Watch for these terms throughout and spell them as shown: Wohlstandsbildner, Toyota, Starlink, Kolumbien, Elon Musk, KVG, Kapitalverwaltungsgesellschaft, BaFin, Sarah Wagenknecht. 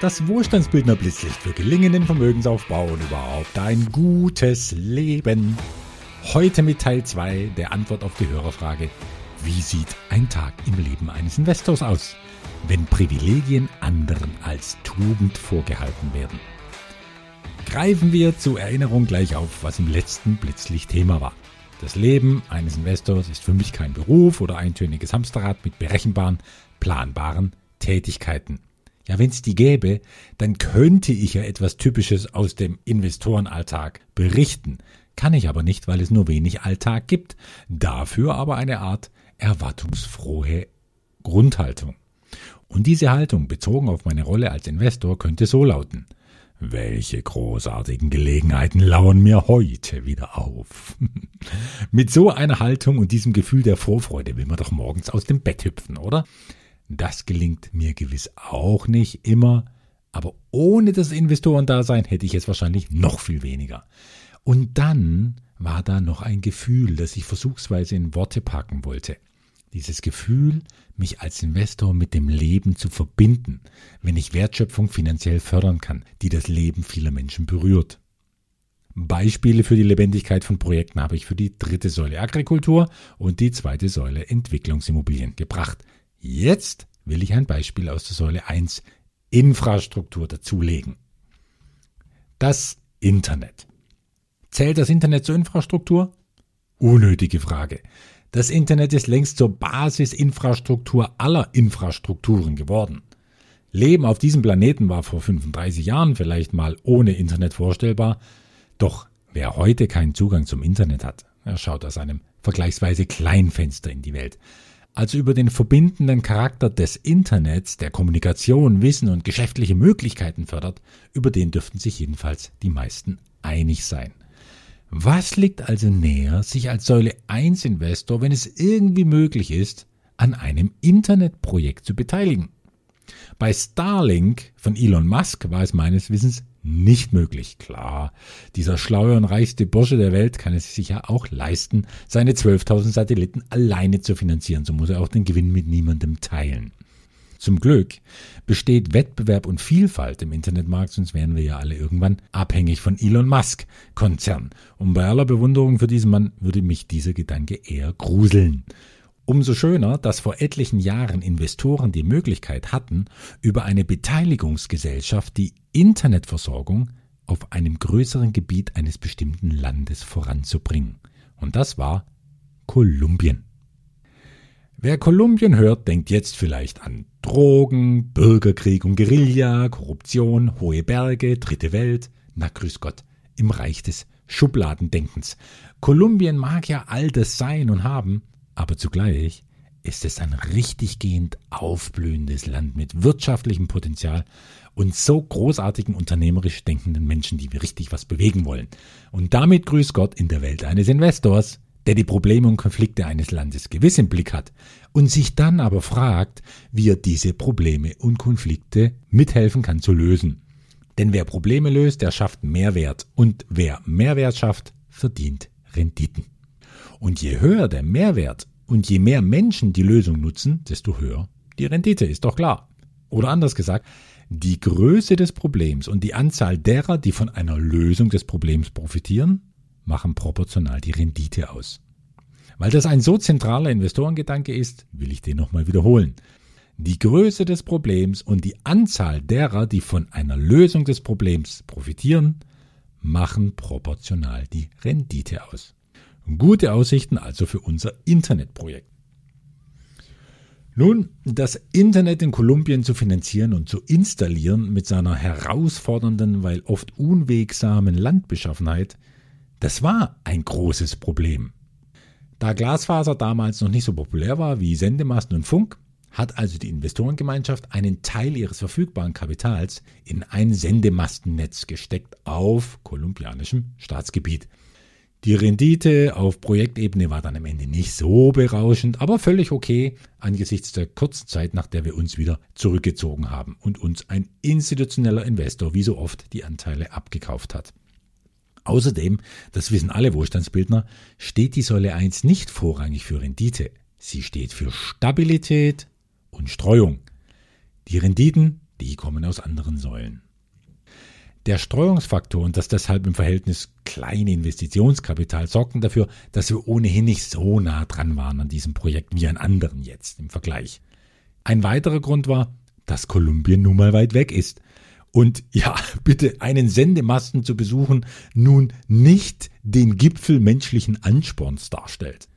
Das Wohlstandsbildner Blitzlicht für gelingenden Vermögensaufbau und überhaupt ein gutes Leben. Heute mit Teil 2 der Antwort auf die Hörerfrage: Wie sieht ein Tag im Leben eines Investors aus, wenn Privilegien anderen als Tugend vorgehalten werden? Greifen wir zur Erinnerung gleich auf, was im letzten Blitzlicht Thema war. Das Leben eines Investors ist für mich kein Beruf oder eintöniges Hamsterrad mit berechenbaren, planbaren Tätigkeiten. Ja, wenn es die gäbe, dann könnte ich ja etwas Typisches aus dem Investorenalltag berichten. Kann ich aber nicht, weil es nur wenig Alltag gibt. Dafür aber eine Art erwartungsfrohe Grundhaltung. Und diese Haltung bezogen auf meine Rolle als Investor könnte so lauten: Welche großartigen Gelegenheiten lauern mir heute wieder auf? Mit so einer Haltung und diesem Gefühl der Vorfreude will man doch morgens aus dem Bett hüpfen, oder? Das gelingt mir gewiss auch nicht immer, aber ohne das Investorendasein hätte ich es wahrscheinlich noch viel weniger. Und dann war da noch ein Gefühl, das ich versuchsweise in Worte packen wollte. Dieses Gefühl, mich als Investor mit dem Leben zu verbinden, wenn ich Wertschöpfung finanziell fördern kann, die das Leben vieler Menschen berührt. Beispiele für die Lebendigkeit von Projekten habe ich für die dritte Säule Agrikultur und die zweite Säule Entwicklungsimmobilien gebracht. Jetzt will ich ein Beispiel aus der Säule 1 Infrastruktur dazulegen. Das Internet. Zählt das Internet zur Infrastruktur? Unnötige Frage. Das Internet ist längst zur Basisinfrastruktur aller Infrastrukturen geworden. Leben auf diesem Planeten war vor 35 Jahren vielleicht mal ohne Internet vorstellbar. Doch wer heute keinen Zugang zum Internet hat, er schaut aus einem vergleichsweise kleinen Fenster in die Welt. Also über den verbindenden Charakter des Internets, der Kommunikation, Wissen und geschäftliche Möglichkeiten fördert, über den dürften sich jedenfalls die meisten einig sein. Was liegt also näher, sich als Säule 1 Investor, wenn es irgendwie möglich ist, an einem Internetprojekt zu beteiligen? Bei Starlink von Elon Musk war es meines Wissens nicht möglich. Klar, dieser schlaue und reichste Bursche der Welt kann es sich ja auch leisten, seine 12.000 Satelliten alleine zu finanzieren. So muss er auch den Gewinn mit niemandem teilen. Zum Glück besteht Wettbewerb und Vielfalt im Internetmarkt, sonst wären wir ja alle irgendwann abhängig von Elon Musk-Konzern. Und bei aller Bewunderung für diesen Mann würde mich dieser Gedanke eher gruseln. Umso schöner, dass vor etlichen Jahren Investoren die Möglichkeit hatten, über eine Beteiligungsgesellschaft die Internetversorgung auf einem größeren Gebiet eines bestimmten Landes voranzubringen. Und das war Kolumbien. Wer Kolumbien hört, denkt jetzt vielleicht an Drogen, Bürgerkrieg und Guerilla, Korruption, hohe Berge, dritte Welt, na grüß Gott, im Reich des Schubladendenkens. Kolumbien mag ja all das sein und haben, aber zugleich ist es ein richtiggehend aufblühendes Land mit wirtschaftlichem Potenzial und so großartigen unternehmerisch denkenden Menschen, die wir richtig was bewegen wollen. Und damit grüß Gott in der Welt eines Investors, der die Probleme und Konflikte eines Landes gewiss im Blick hat und sich dann aber fragt, wie er diese Probleme und Konflikte mithelfen kann zu lösen. Denn wer Probleme löst, der schafft Mehrwert und wer Mehrwert schafft, verdient Renditen. Und je höher der Mehrwert und je mehr Menschen die Lösung nutzen, desto höher die Rendite, ist doch klar. Oder anders gesagt, die Größe des Problems und die Anzahl derer, die von einer Lösung des Problems profitieren, machen proportional die Rendite aus. Weil das ein so zentraler Investorengedanke ist, will ich den nochmal wiederholen. Die Größe des Problems und die Anzahl derer, die von einer Lösung des Problems profitieren, machen proportional die Rendite aus. Gute Aussichten also für unser Internetprojekt. Nun, das Internet in Kolumbien zu finanzieren und zu installieren mit seiner herausfordernden, weil oft unwegsamen Landbeschaffenheit, das war ein großes Problem. Da Glasfaser damals noch nicht so populär war wie Sendemasten und Funk, hat also die Investorengemeinschaft einen Teil ihres verfügbaren Kapitals in ein Sendemastennetz gesteckt auf kolumbianischem Staatsgebiet. Die Rendite auf Projektebene war dann am Ende nicht so berauschend, aber völlig okay angesichts der kurzen Zeit, nach der wir uns wieder zurückgezogen haben und uns ein institutioneller Investor wie so oft die Anteile abgekauft hat. Außerdem, das wissen alle Wohlstandsbildner, steht die Säule 1 nicht vorrangig für Rendite. Sie steht für Stabilität und Streuung. Die Renditen Die kommen aus anderen Säulen. Der Streuungsfaktor und das deshalb im Verhältnis kleine Investitionskapital sorgten dafür, dass wir ohnehin nicht so nah dran waren an diesem Projekt wie an anderen jetzt im Vergleich. Ein weiterer Grund war, dass Kolumbien nun mal weit weg ist. Und ja, bitte einen Sendemasten zu besuchen, nun nicht den Gipfel menschlichen Ansporns darstellt.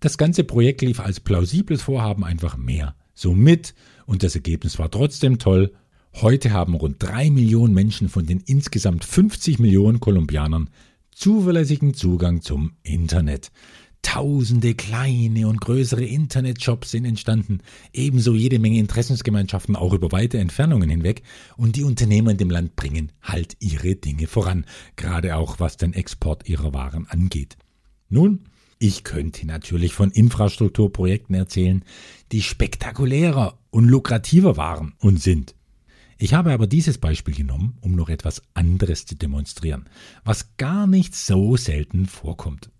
Das ganze Projekt lief als plausibles Vorhaben einfach mehr so mit und das Ergebnis war trotzdem toll. Heute haben rund 3 Millionen Menschen von den insgesamt 50 Millionen Kolumbianern zuverlässigen Zugang zum Internet. Tausende kleine und größere Internetshops sind entstanden, ebenso jede Menge Interessensgemeinschaften auch über weite Entfernungen hinweg, und die Unternehmer in dem Land bringen halt ihre Dinge voran, gerade auch was den Export ihrer Waren angeht. Nun, ich könnte natürlich von Infrastrukturprojekten erzählen, die spektakulärer und lukrativer waren und sind. Ich habe aber dieses Beispiel genommen, um noch etwas anderes zu demonstrieren, was gar nicht so selten vorkommt.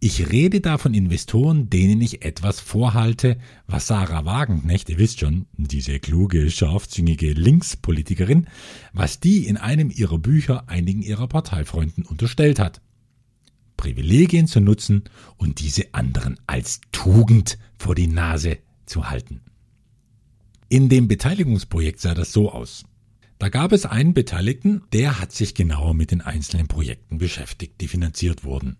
Ich rede da von Investoren, denen ich etwas vorhalte, was Sarah Wagenknecht, ihr wisst schon, diese kluge, scharfzüngige Linkspolitikerin, was die in einem ihrer Bücher einigen ihrer Parteifreunden unterstellt hat. Privilegien zu nutzen und diese anderen als Tugend vor die Nase zu halten. In dem Beteiligungsprojekt sah das so aus. Da gab es einen Beteiligten, der hat sich genauer mit den einzelnen Projekten beschäftigt, die finanziert wurden.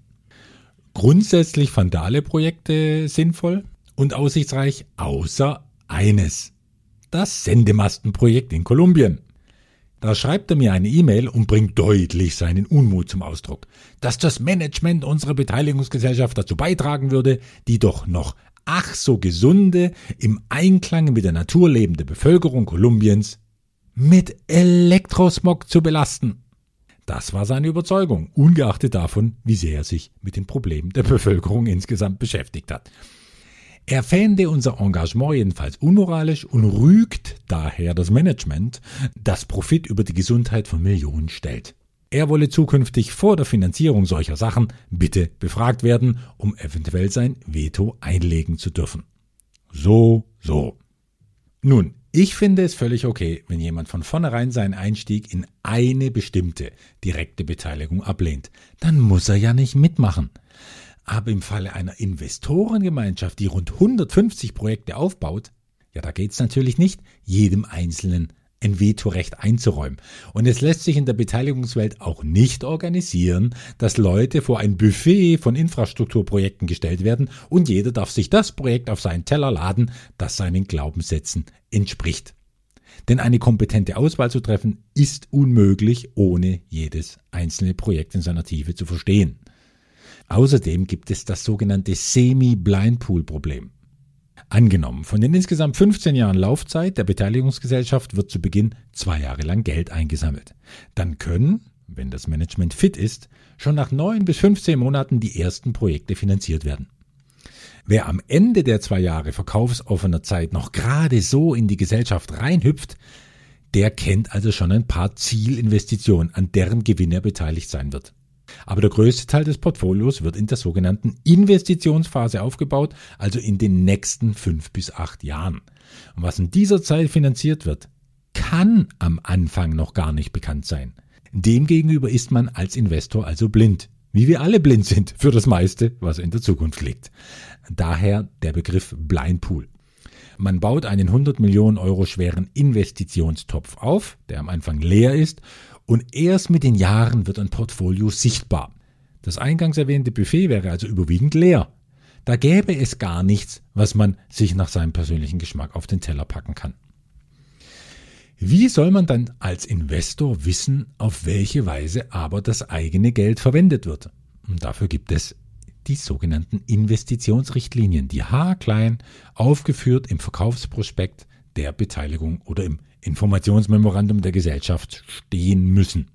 Grundsätzlich fand er alle Projekte sinnvoll und aussichtsreich, außer eines. Das Sendemastenprojekt in Kolumbien. Da schreibt er mir eine E-Mail und bringt deutlich seinen Unmut zum Ausdruck, dass das Management unserer Beteiligungsgesellschaft dazu beitragen würde, die doch noch ach so gesunde, im Einklang mit der Natur lebende Bevölkerung Kolumbiens mit Elektrosmog zu belasten. Das war seine Überzeugung, ungeachtet davon, wie sehr er sich mit den Problemen der Bevölkerung insgesamt beschäftigt hat. Er fände unser Engagement jedenfalls unmoralisch und rügt daher das Management, das Profit über die Gesundheit von Millionen stellt. Er wolle zukünftig vor der Finanzierung solcher Sachen bitte befragt werden, um eventuell sein Veto einlegen zu dürfen. So. Nun, ich finde es völlig okay, wenn jemand von vornherein seinen Einstieg in eine bestimmte direkte Beteiligung ablehnt. Dann muss er ja nicht mitmachen. Aber im Falle einer Investorengemeinschaft, die rund 150 Projekte aufbaut, ja, da geht's natürlich nicht, jedem Einzelnen ein Vetorecht einzuräumen. Und es lässt sich in der Beteiligungswelt auch nicht organisieren, dass Leute vor ein Buffet von Infrastrukturprojekten gestellt werden und jeder darf sich das Projekt auf seinen Teller laden, das seinen Glaubenssätzen entspricht. Denn eine kompetente Auswahl zu treffen, ist unmöglich, ohne jedes einzelne Projekt in seiner Tiefe zu verstehen. Außerdem gibt es das sogenannte Semi-Blind-Pool-Problem. Angenommen, von den insgesamt 15 Jahren Laufzeit der Beteiligungsgesellschaft wird zu Beginn 2 Jahre lang Geld eingesammelt. Dann können, wenn das Management fit ist, schon nach 9 bis 15 Monaten die ersten Projekte finanziert werden. Wer am Ende der 2 Jahre verkaufsoffener Zeit noch gerade so in die Gesellschaft reinhüpft, der kennt also schon ein paar Zielinvestitionen, an deren Gewinn er beteiligt sein wird. Aber der größte Teil des Portfolios wird in der sogenannten Investitionsphase aufgebaut, also in den nächsten 5 bis 8 Jahren. Und was in dieser Zeit finanziert wird, kann am Anfang noch gar nicht bekannt sein. Demgegenüber ist man als Investor also blind, wie wir alle blind sind für das meiste, was in der Zukunft liegt. Daher der Begriff Blind Pool. Man baut einen 100 Millionen Euro schweren Investitionstopf auf, der am Anfang leer ist, und erst mit den Jahren wird ein Portfolio sichtbar. Das eingangs erwähnte Buffet wäre also überwiegend leer. Da gäbe es gar nichts, was man sich nach seinem persönlichen Geschmack auf den Teller packen kann. Wie soll man dann als Investor wissen, auf welche Weise aber das eigene Geld verwendet wird? Und dafür gibt es die sogenannten Investitionsrichtlinien, die haarklein aufgeführt im Verkaufsprospekt der Beteiligung oder im Informationsmemorandum der Gesellschaft stehen müssen.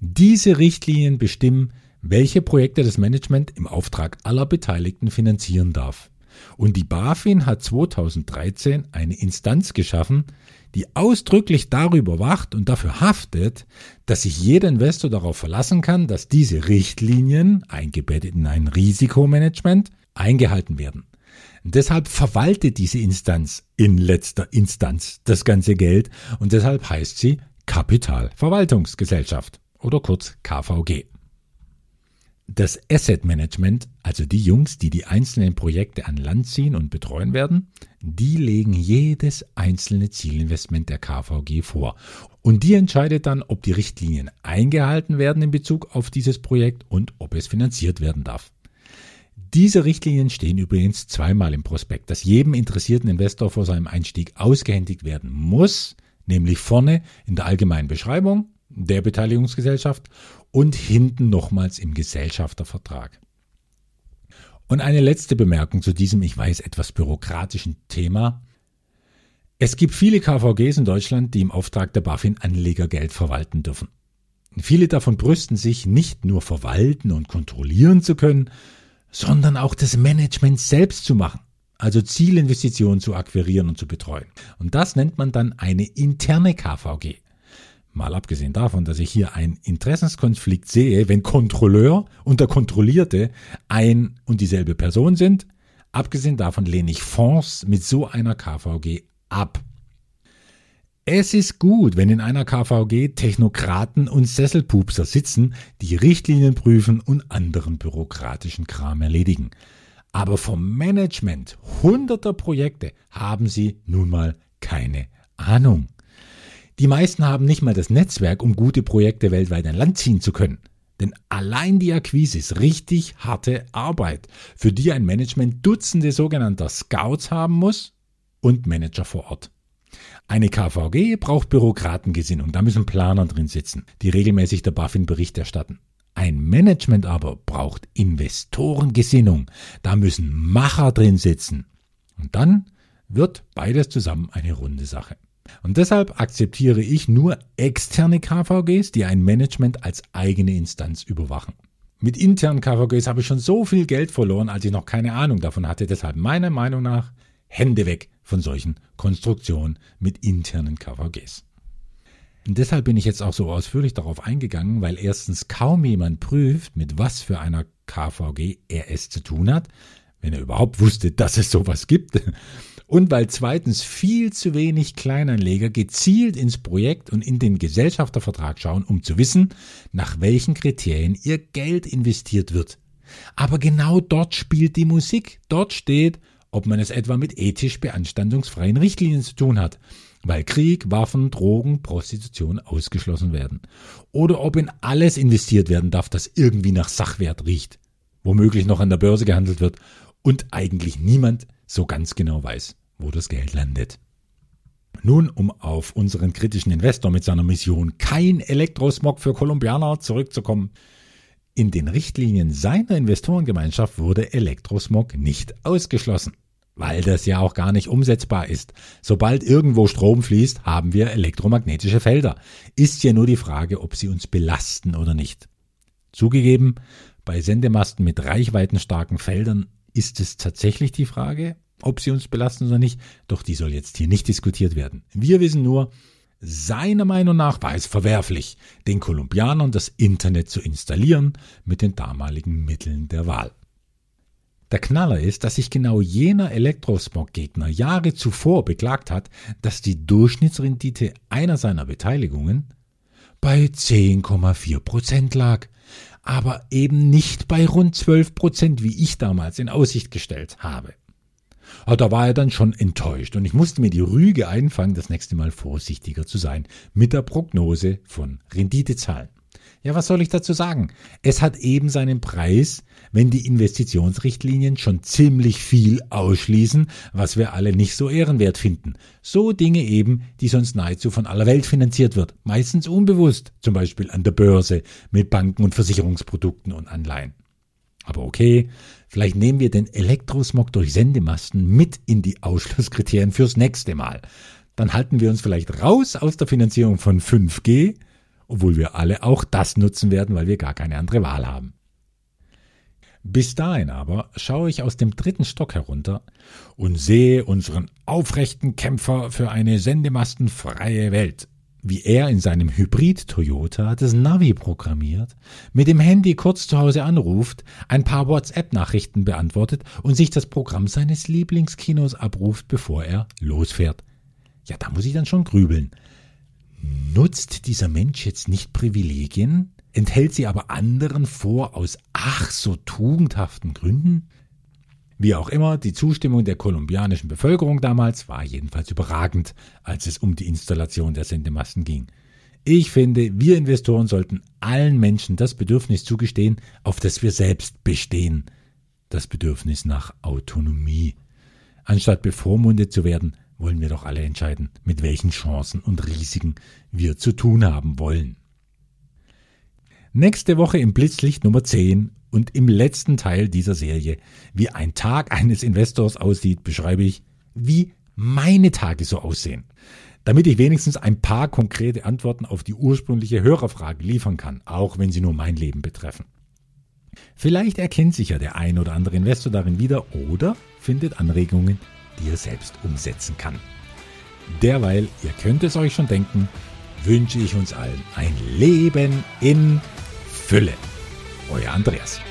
Diese Richtlinien bestimmen, welche Projekte das Management im Auftrag aller Beteiligten finanzieren darf. Und die BaFin hat 2013 eine Instanz geschaffen, die ausdrücklich darüber wacht und dafür haftet, dass sich jeder Investor darauf verlassen kann, dass diese Richtlinien, eingebettet in ein Risikomanagement, eingehalten werden. Und deshalb verwaltet diese Instanz in letzter Instanz das ganze Geld und deshalb heißt sie Kapitalverwaltungsgesellschaft oder kurz KVG. Das Asset Management, also die Jungs, die die einzelnen Projekte an Land ziehen und betreuen werden, die legen jedes einzelne Zielinvestment der KVG vor. Und die entscheidet dann, ob die Richtlinien eingehalten werden in Bezug auf dieses Projekt und ob es finanziert werden darf. Diese Richtlinien stehen übrigens zweimal im Prospekt, dass jedem interessierten Investor vor seinem Einstieg ausgehändigt werden muss, nämlich vorne in der allgemeinen Beschreibung der Beteiligungsgesellschaft und hinten nochmals im Gesellschaftervertrag. Und eine letzte Bemerkung zu diesem, ich weiß, etwas bürokratischen Thema. Es gibt viele KVGs in Deutschland, die im Auftrag der BaFin Anlegergeld verwalten dürfen. Viele davon brüsten sich, nicht nur verwalten und kontrollieren zu können, sondern auch das Management selbst zu machen. Also Zielinvestitionen zu akquirieren und zu betreuen. Und das nennt man dann eine interne KVG. Mal abgesehen davon, dass ich hier einen Interessenskonflikt sehe, wenn Kontrolleur und der Kontrollierte ein und dieselbe Person sind. Abgesehen davon lehne ich Fonds mit so einer KVG ab. Es ist gut, wenn in einer KVG Technokraten und Sesselpupser sitzen, die Richtlinien prüfen und anderen bürokratischen Kram erledigen. Aber vom Management hunderter Projekte haben sie nun mal keine Ahnung. Die meisten haben nicht mal das Netzwerk, um gute Projekte weltweit an Land ziehen zu können. Denn allein die Akquise ist richtig harte Arbeit, für die ein Management Dutzende sogenannter Scouts haben muss und Manager vor Ort. Eine KVG braucht Bürokratengesinnung, da müssen Planer drin sitzen, die regelmäßig der BaFin Bericht erstatten. Ein Management aber braucht Investorengesinnung, da müssen Macher drin sitzen. Und dann wird beides zusammen eine runde Sache. Und deshalb akzeptiere ich nur externe KVGs, die ein Management als eigene Instanz überwachen. Mit internen KVGs habe ich schon so viel Geld verloren, als ich noch keine Ahnung davon hatte. Deshalb meiner Meinung nach Hände weg von solchen Konstruktionen mit internen KVGs. Und deshalb bin ich jetzt auch so ausführlich darauf eingegangen, weil erstens kaum jemand prüft, mit was für einer KVG er es zu tun hat, wenn er überhaupt wusste, dass es sowas gibt. Und weil zweitens viel zu wenig Kleinanleger gezielt ins Projekt und in den Gesellschaftervertrag schauen, um zu wissen, nach welchen Kriterien ihr Geld investiert wird. Aber genau dort spielt die Musik. Dort steht, ob man es etwa mit ethisch beanstandungsfreien Richtlinien zu tun hat, weil Krieg, Waffen, Drogen, Prostitution ausgeschlossen werden. Oder ob in alles investiert werden darf, das irgendwie nach Sachwert riecht, womöglich noch an der Börse gehandelt wird und eigentlich niemand so ganz genau weiß, wo das Geld landet. Nun, um auf unseren kritischen Investor mit seiner Mission kein Elektrosmog für Kolumbianer zurückzukommen. In den Richtlinien seiner Investorengemeinschaft wurde Elektrosmog nicht ausgeschlossen. Weil das ja auch gar nicht umsetzbar ist. Sobald irgendwo Strom fließt, haben wir elektromagnetische Felder. Ist ja nur die Frage, ob sie uns belasten oder nicht. Zugegeben, bei Sendemasten mit reichweitenstarken Feldern ist es tatsächlich die Frage, ob sie uns belasten oder nicht. Doch die soll jetzt hier nicht diskutiert werden. Wir wissen nur, seiner Meinung nach war es verwerflich, den Kolumbianern das Internet zu installieren mit den damaligen Mitteln der Wahl. Der Knaller ist, dass sich genau jener Elektrosmog-Gegner Jahre zuvor beklagt hat, dass die Durchschnittsrendite einer seiner Beteiligungen bei 10,4% lag, aber eben nicht bei rund 12%, wie ich damals in Aussicht gestellt habe. Aber da war er dann schon enttäuscht und ich musste mir die Rüge einfangen, das nächste Mal vorsichtiger zu sein mit der Prognose von Renditezahlen. Ja, was soll ich dazu sagen? Es hat eben seinen Preis, wenn die Investitionsrichtlinien schon ziemlich viel ausschließen, was wir alle nicht so ehrenwert finden. So Dinge eben, die sonst nahezu von aller Welt finanziert wird, meistens unbewusst, zum Beispiel an der Börse mit Banken und Versicherungsprodukten und Anleihen. Aber okay, vielleicht nehmen wir den Elektrosmog durch Sendemasten mit in die Ausschlusskriterien fürs nächste Mal. Dann halten wir uns vielleicht raus aus der Finanzierung von 5G, obwohl wir alle auch das nutzen werden, weil wir gar keine andere Wahl haben. Bis dahin aber schaue ich aus dem 3. Stock herunter und sehe unseren aufrechten Kämpfer für eine sendemastenfreie Welt, wie er in seinem Hybrid-Toyota das Navi programmiert, mit dem Handy kurz zu Hause anruft, ein paar WhatsApp-Nachrichten beantwortet und sich das Programm seines Lieblingskinos abruft, bevor er losfährt. Ja, da muss ich dann schon grübeln. Nutzt dieser Mensch jetzt nicht Privilegien, enthält sie aber anderen vor aus ach so tugendhaften Gründen? Wie auch immer, die Zustimmung der kolumbianischen Bevölkerung damals war jedenfalls überragend, als es um die Installation der Sendemasten ging. Ich finde, wir Investoren sollten allen Menschen das Bedürfnis zugestehen, auf das wir selbst bestehen. Das Bedürfnis nach Autonomie. Anstatt bevormundet zu werden, wollen wir doch alle entscheiden, mit welchen Chancen und Risiken wir zu tun haben wollen. Nächste Woche im Blitzlicht Nummer 10. Und im letzten Teil dieser Serie, wie ein Tag eines Investors aussieht, beschreibe ich, wie meine Tage so aussehen, damit ich wenigstens ein paar konkrete Antworten auf die ursprüngliche Hörerfrage liefern kann, auch wenn sie nur mein Leben betreffen. Vielleicht erkennt sich ja der ein oder andere Investor darin wieder oder findet Anregungen, die er selbst umsetzen kann. Derweil, ihr könnt es euch schon denken, wünsche ich uns allen ein Leben in Fülle. Euer Andreas.